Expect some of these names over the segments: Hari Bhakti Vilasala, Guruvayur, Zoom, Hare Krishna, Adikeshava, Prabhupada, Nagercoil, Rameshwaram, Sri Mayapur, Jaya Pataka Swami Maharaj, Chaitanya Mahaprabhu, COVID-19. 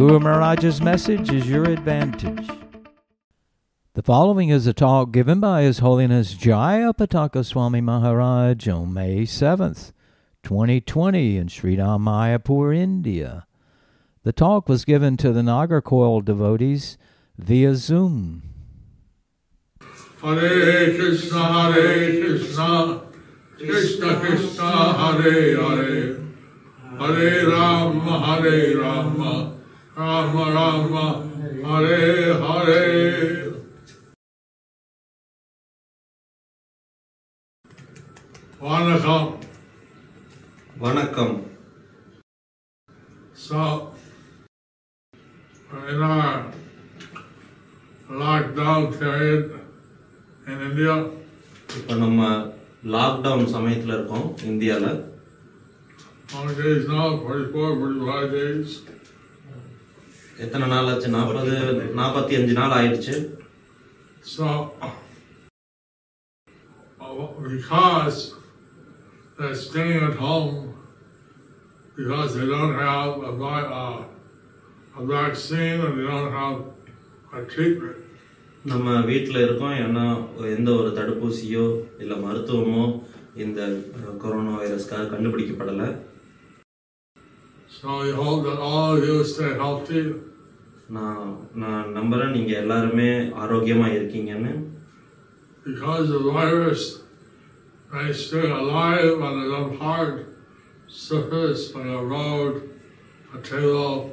Guru Maharaj's message is your advantage. The following is a talk given by His Holiness Jaya Pataka Swami Maharaj on May 7th. 2020 in Sri Mayapur, India. The talk was given to the Nagercoil devotees via Zoom. Hare Krishna, Hare Krishna, Krishna Krishna, Hare Hare, Hare Rama, Hare Rama, Rama Rama, Hare Hare. Vanakkam. Vanakkam. So, in our lockdown period in India, how many days now? 44, 45 days. So, because they're staying at home, because they don't have a vaccine and they don't have a treatment. So we hope that all of you stay healthy. Because the virus may stay alive and it don't hard surface on a road, a table,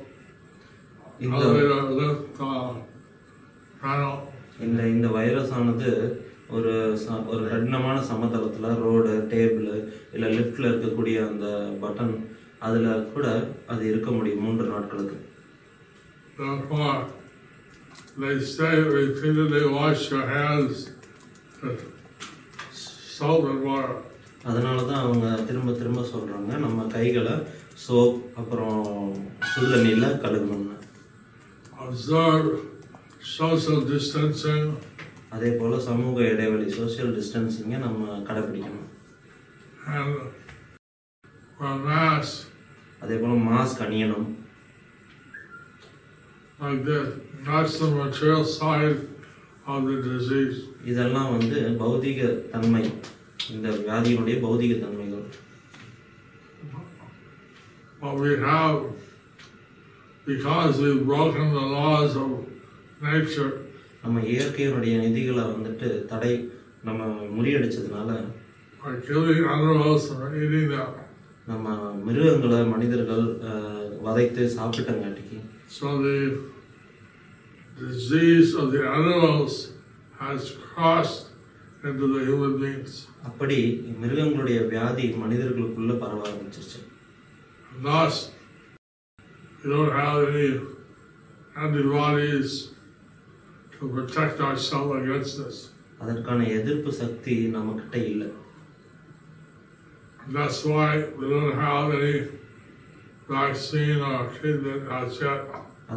elevator, lift, panel. In the virus on the Radnamana Samathalathla, road, table, illa lift kudia and the button, Adala Kuda, Adirkamudi, Munda not Kalaka. Therefore, they say repeatedly wash your hands with salt and water. Observe social distancing. And wear masks. Like this, that's the material side of the disease. But we have, because we've broken the laws of nature, by killing animals and eating them, so the disease of the animals has crossed into the human beings. And thus, we don't have any antibodies to protect ourselves against this. And that's why we don't have any vaccine or treatment as yet. We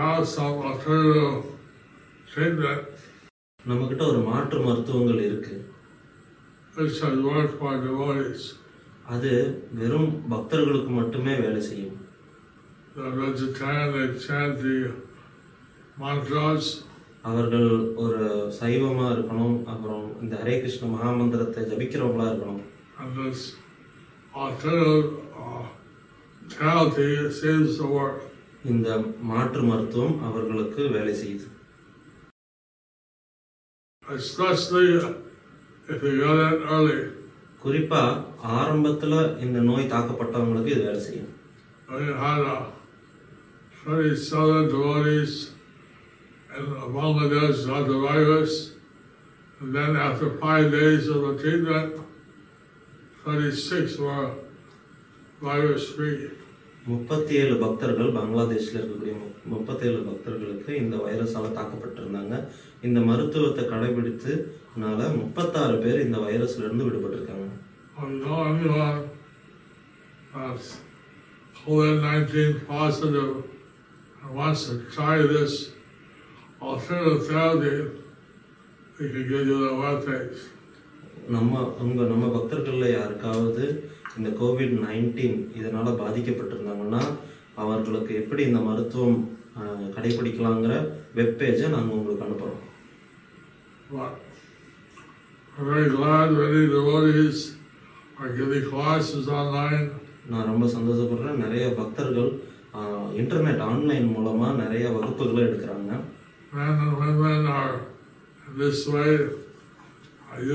have some alternative treatment which has worked for devotees. They're vegetarian, they chant the mantras. And this alternative healthy saves the world. In the Matru Marthum, Avargalakku Velaseed. Especially if you get it early. Kuripa, Arambathala in the Noi Thakapattamulakku is Velaseed. We had 37 devotees in Bangladesh, not the virus, And then after 5 days of retreat, 36 were virus free. 37 பக்தர்கள் பங்களாதேஷ்ல இருக்கிற 37 பக்தர்களுக்கு இந்த வைரஸால தாக்கப்பட்டிருந்தாங்க. இந்த மருத்துவத்தை கடைபிடித்தனால 36 பேர் இந்த வைரஸ்ல இருந்து விடுபட்டிருக்காங்க. COVID-19 positive wants to try this alternative therapy, we can give you the webpage. நம்ம பக்தர்கள்ல யாருக்காவது இந்த COVID-19 இதனால பாதிக்கப்பட்டிருந்தாங்கன்னா அவங்களுக்கு எப்படி இந்த மருத்துவம் கடைபிடிக்கலாம்ங்கற வெப் பேஜை நான் உங்களுக்கு அனுப்புறோம். Very glad many devotees are giving classes online. நான் ரொம்ப சந்தோஷப்படுறேன், நிறைய பக்தர்கள் இன்டர்நெட் ஆன்லைன் மூலமா நிறைய வகுப்புகளை எடுக்கறாங்க. And women are this way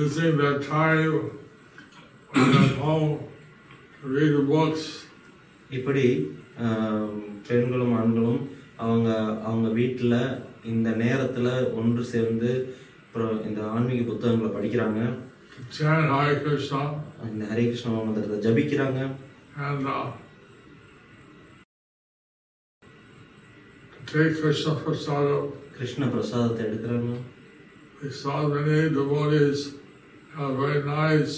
using their time at home. Read the books. இப்படி பெண்களும் ஆண்களும் அவங்க வீட்ல இந்த நேரத்துல ஒன்று சேர்ந்து இந்த ஆன்மீக புத்தகங்களை படிக்கறாங்க. Chant Hare Krishna. இந்த ஹரி கிருஷ்ண மந்திரத்தை ஜபிக்கறாங்க. And take Krishna Prasadam. Krishna பிரசாதத்தை எடுக்கறாங்க. We saw many devotees have very nice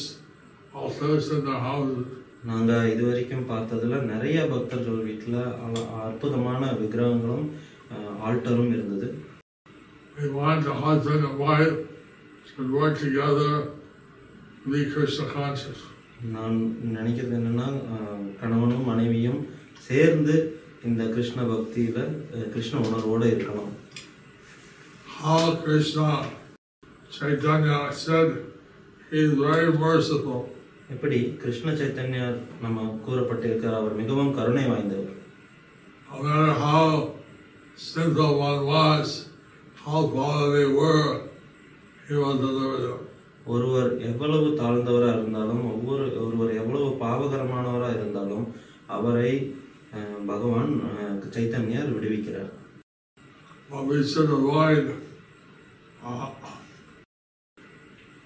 altars in their houses. நாங்க இதுவரைக்கும் பார்த்ததுல நிறைய பக்தர்கள் வீட்ல அற்புதமான விக்கிரகங்களும் ஆல்டரும் இருந்தது. We want the husband and wife to work together, be Krishna conscious. நான் நினைக்கிறது என்னன்னா கணவனும் மனைவியும் சேர்ந்து இந்த கிருஷ்ண பக்தியில கிருஷ்ண உணர்வோட இருக்கணும். How Krishna Chaitanya said, he is very merciful. எப்படி கிருஷ்ண சைத்தன்யர் நம்ம கூறப்பட்டிருக்கிறார், அவர் மிகவும் கருணை வாய்ந்தவர். அவர் how sinful one was, how bad they were, he was delivered. ஒருவர் எவ்வளவு தாழ்ந்தவரா இருந்தாலும் ஒருவர் எவ்வளவு பாவகரமானவரா இருந்தாலும் அவரை பகவான் சைத்தன்யர் விடுவிக்கிறார். We should avoid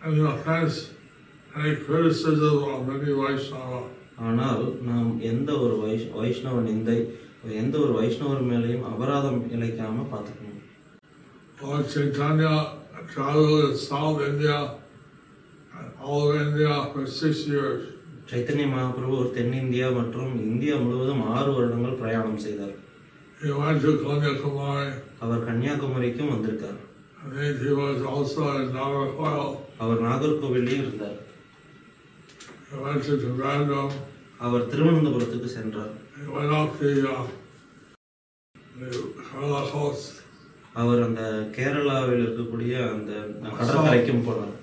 any offense. ஆனால் நாம் எந்த ஒரு வைஷ்ணவ நிந்தை எந்த ஒரு வைஷ்ணவர் மேலையும் அபராதம் இழைக்காம பார்த்துக்கணும். Chaitanya traveled in South India and all of India for 6 years. Chaitanya Mahaprabhu தென்னிந்தியா மற்றும் இந்தியா முழுவதும் 6 வருடங்கள் பிரயாணம் செய்தார். He went to Kanyakumari. அவர் கன்னியாகுமரிக்கும் வந்திருக்கார். He was also in Nagercoil. அவர் நாகர்கோவிலில் இருந்தார். அவர் திருவனந்தபுரத்துக்கு சென்றார். அவர் அந்த கேரளாவில் இருக்கக்கூடிய அந்த கடற்கரைக்கும் போனார்.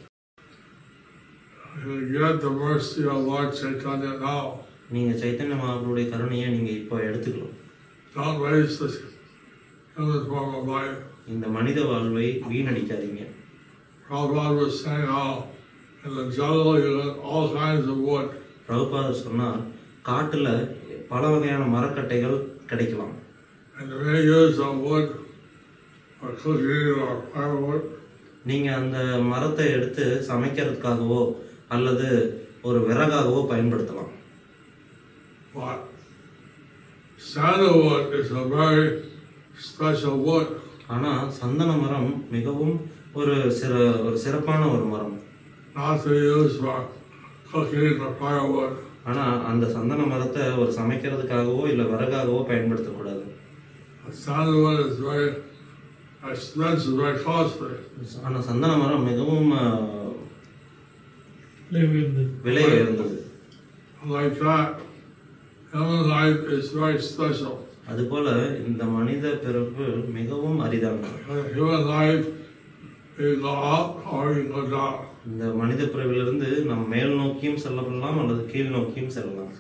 நீங்க சைத்தன்ய மகாபுருடைய கருணையை நீங்க இப்ப எடுத்துக்கணும். இந்த மனித வாழ்வை வீணடிக்காதீங்க. Prabhupada was saying, how in the jungle you get all kinds of wood. Prabhupada சொன்னார், காட்டுல பல வகையான மரக்கட்டைகள் கிடைக்கலாம். And you may use the wood for cooking or firewood. நீங்க அந்த மரத்தை எடுத்து சமைக்கிறதுக்காகவோ அல்லது ஒரு விறகாகவோ பயன்படுத்தலாம். But sandalwood is a very special wood. ஆனா சந்தன மரம் மிகவும் ஒரு சிறப்பான ஒரு மரம். ஆனா அந்த சந்தன மரத்தை ஒரு சமைக்கிறதுக்காகவோ இல்ல விறகாகவோ பயன்படுத்தக்கூடாது. ஆனா சந்தன மரம் மிகவும் விலை உயர்ந்தது. அதுபோல இந்த மனித பிறப்பு மிகவும் அரிதானது. இந்த மனித பிறவிலிருந்து நாம் மேல் நோக்கியும் செல்லலாம் அல்லது கீழ் நோக்கியும் செல்லலாம்.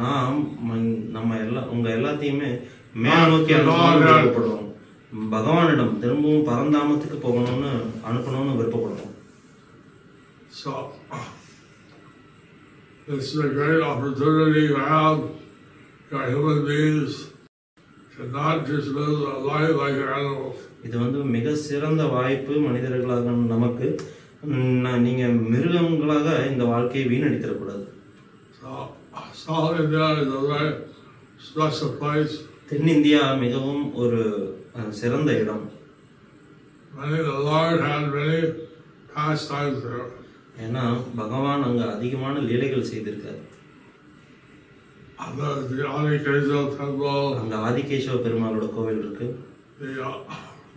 நாம் நம்ம உங்க எல்லாத்தையுமே மேல் நோக்கி விருப்பப்படுவோம், பகவானிடம் திரும்பவும் பரந்தாமத்துக்கு போகணும்னு அனுப்பணும்னு விருப்பப்படுவோம். This is a great opportunity to have your human beings should not just live a life like animals. இது வந்து மிக சிறந்த வாய்ப்பு மனிதர்களாக நமக்கு நீங்க மிருகங்களாக இந்த வாழ்க்கையை வீணடிக்க கூடாது. South India is a very special place. தென்னிந்தியா மிகவும் ஒரு சிறந்த இடம். The Lord had many pastimes there. ஏன்னா பகவான் அங்க அதிகமான லீலைகள் செய்திருக்கார். The Adikeshava temple. அந்த ஆதிகேசவ பெருமாளோட கோவில் இருக்கு. The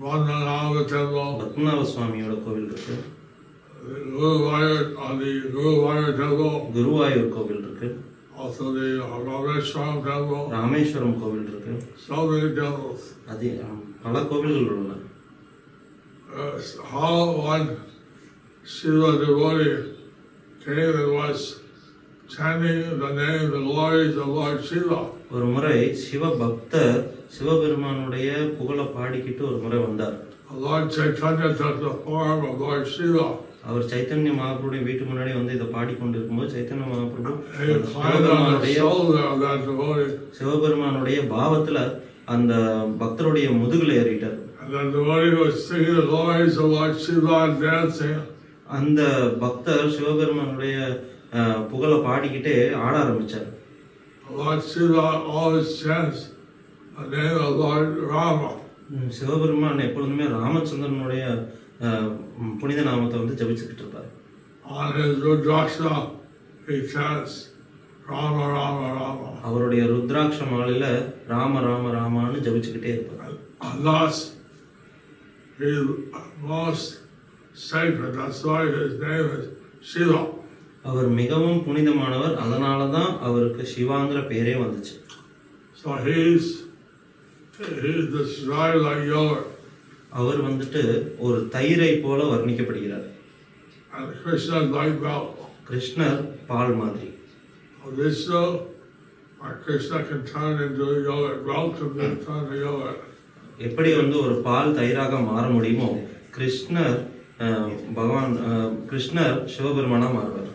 Vandana temple. பத்மநாப சுவாமியோட கோவில் இருக்கு. Guruvayur temple. குருவாயூர் கோவில் இருக்கு. Also the Rameshwaram temple. Rameswaram கோவில் இருக்கு. So many temples. அது பல கோவில்கள் உள்ளன. How one Shiva devotee came and was chanting the name, the glories of Lord Shiva. ஒரு முறை சிவ பக்தர் சிவபெருமானுடைய புகழ பாடிக்கிட்டு ஒரு முறை வந்தார். Lord Chaitanya took the form of Lord Shiva. அவர் சைத்தன்ய மகாபிரபுடைய வீட்டு முன்னாடி வந்து இத பாடி கொண்டிருக்கும்போது சைத்தன்ய மகாபிரபு சிவபெருமானுடைய பாவத்துல அந்த பக்தருடைய முதுகுல ஏறிட்டார். அந்த பக்தர் சிவபெருமானுடைய புகழ பாடிக்கிட்டே ஆட ஆரம்பிச்சார். சிவபெருமான் எப்பொழுதுமே ராமச்சந்திரனுடைய புனித நாமத்தை வந்து ஜபிச்சுக்கிட்டு இருப்பார். அவருடைய ருத்ராட்ச மாலையில ராம ராம ராமான்னு ஜபிச்சுக்கிட்டே இருப்பார். அவர் மிகவும் புனிதமானவர், அதனால தான் அவருக்கு சிவாங்கிற பேரே வந்துச்சு. அவர் வந்துட்டு ஒரு தயிரை போல வர்ணிக்கப்படுகிறார். கிருஷ்ணர் பால் மாதிரி. எப்படி வந்து ஒரு பால் தயிராக மாற முடியுமோ கிருஷ்ணர் பகவான் கிருஷ்ணர் சிவபெருமானா மாறுவார்.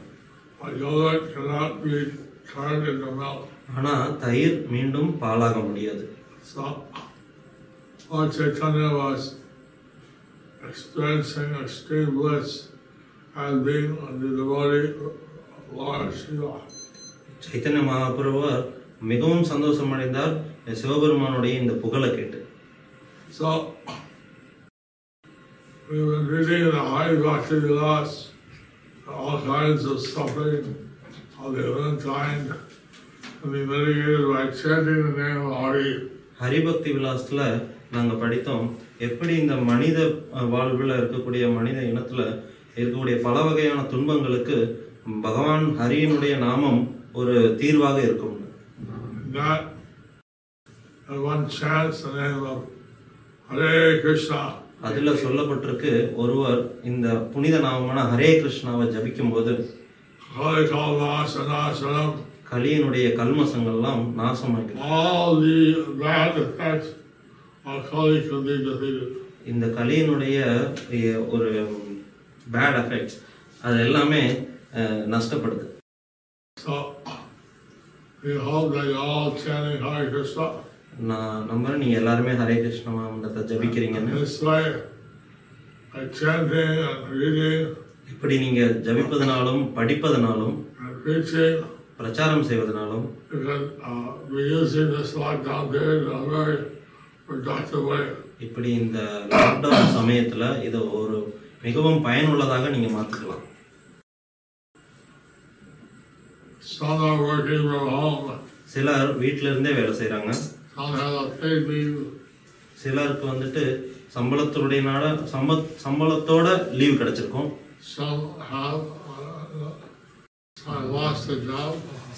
ஆனா தயிர் மீண்டும் பாலாக முடியாது. சைத்தன்ய மகாபிரபுவர் மிகவும் சந்தோஷம் அடைந்தார் சிவபெருமானுடைய இந்த புகழை கேட்டு. All kinds of suffering of the human kind can be mitigated by chanting the name of Hari. Hari Bhakti Vilasala நாங்க படித்தோம் எப்படி இந்த மனித வாழ்வுல இருக்கக்கூடிய மனித இனத்துல இருக்கக்கூடிய பல வகையான துன்பங்களுக்கு பகவான் ஹரியினுடைய நாமம் ஒரு தீர்வாக இருக்கும். That one chants the name of Hare Krishna. அதுல சொல்லப்பட்டிருக்கு ஒருவர் இந்த புனித நாமமான ஹரே கிருஷ்ணாவை ஜபிக்கும் போது கலியினுடைய கல்மசங்கள்லாம் நாசமாயிருக்கு. இந்த கலியினுடைய ஒரு பேட் எஃபெக்ட்ஸ் அது எல்லாமே நஷ்டப்படுது. நான் நம்புறேன் நீங்க எல்லாருமே ஹரே கிருஷ்ண மந்திரத்தை ஜபிக்கிறீங்கன்னு. இப்படி நீங்க ஜபிப்பதனாலும் படிப்பதனாலும் பிரச்சாரம் செய்வதனாலும் இப்படி இந்த லாக்டவுன் சமயத்துல இதை ஒரு மிகவும் பயனுள்ளதாக நீங்க மாத்திக்கலாம். சிலர் வீட்டுல இருந்தே வேலை செய்யறாங்க. சிலருக்கு வந்துட்டு சம்பளத்துடைய நாட சம்பளத்தோட லீவ் கிடைச்சிருக்கும்.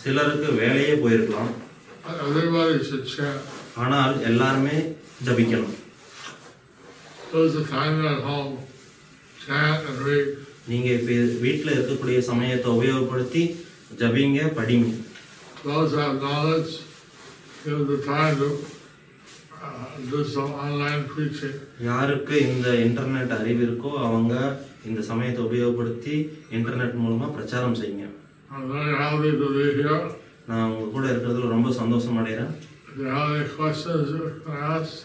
சிலருக்கு வேலையே போயிருக்கலாம். ஆனால் எல்லாருமே ஜபிக்கணும். நீங்க இப்ப வீட்டுல இருக்கக்கூடிய சமயத்தை உபயோகப்படுத்தி ஜபிங்க, படிங்க. யாருக்கு இந்த இன்டர்நெட் அறிவு இருக்கோ அவங்க இந்த சமயத்தை உபயோகப்படுத்தி இன்டர்நெட் மூலமா பிரச்சாரம் செய்யுங்க. நான் உங்க கூட இருக்கிறதுல ரொம்ப சந்தோஷம் அடைகிறேன். If there are any questions you can ask.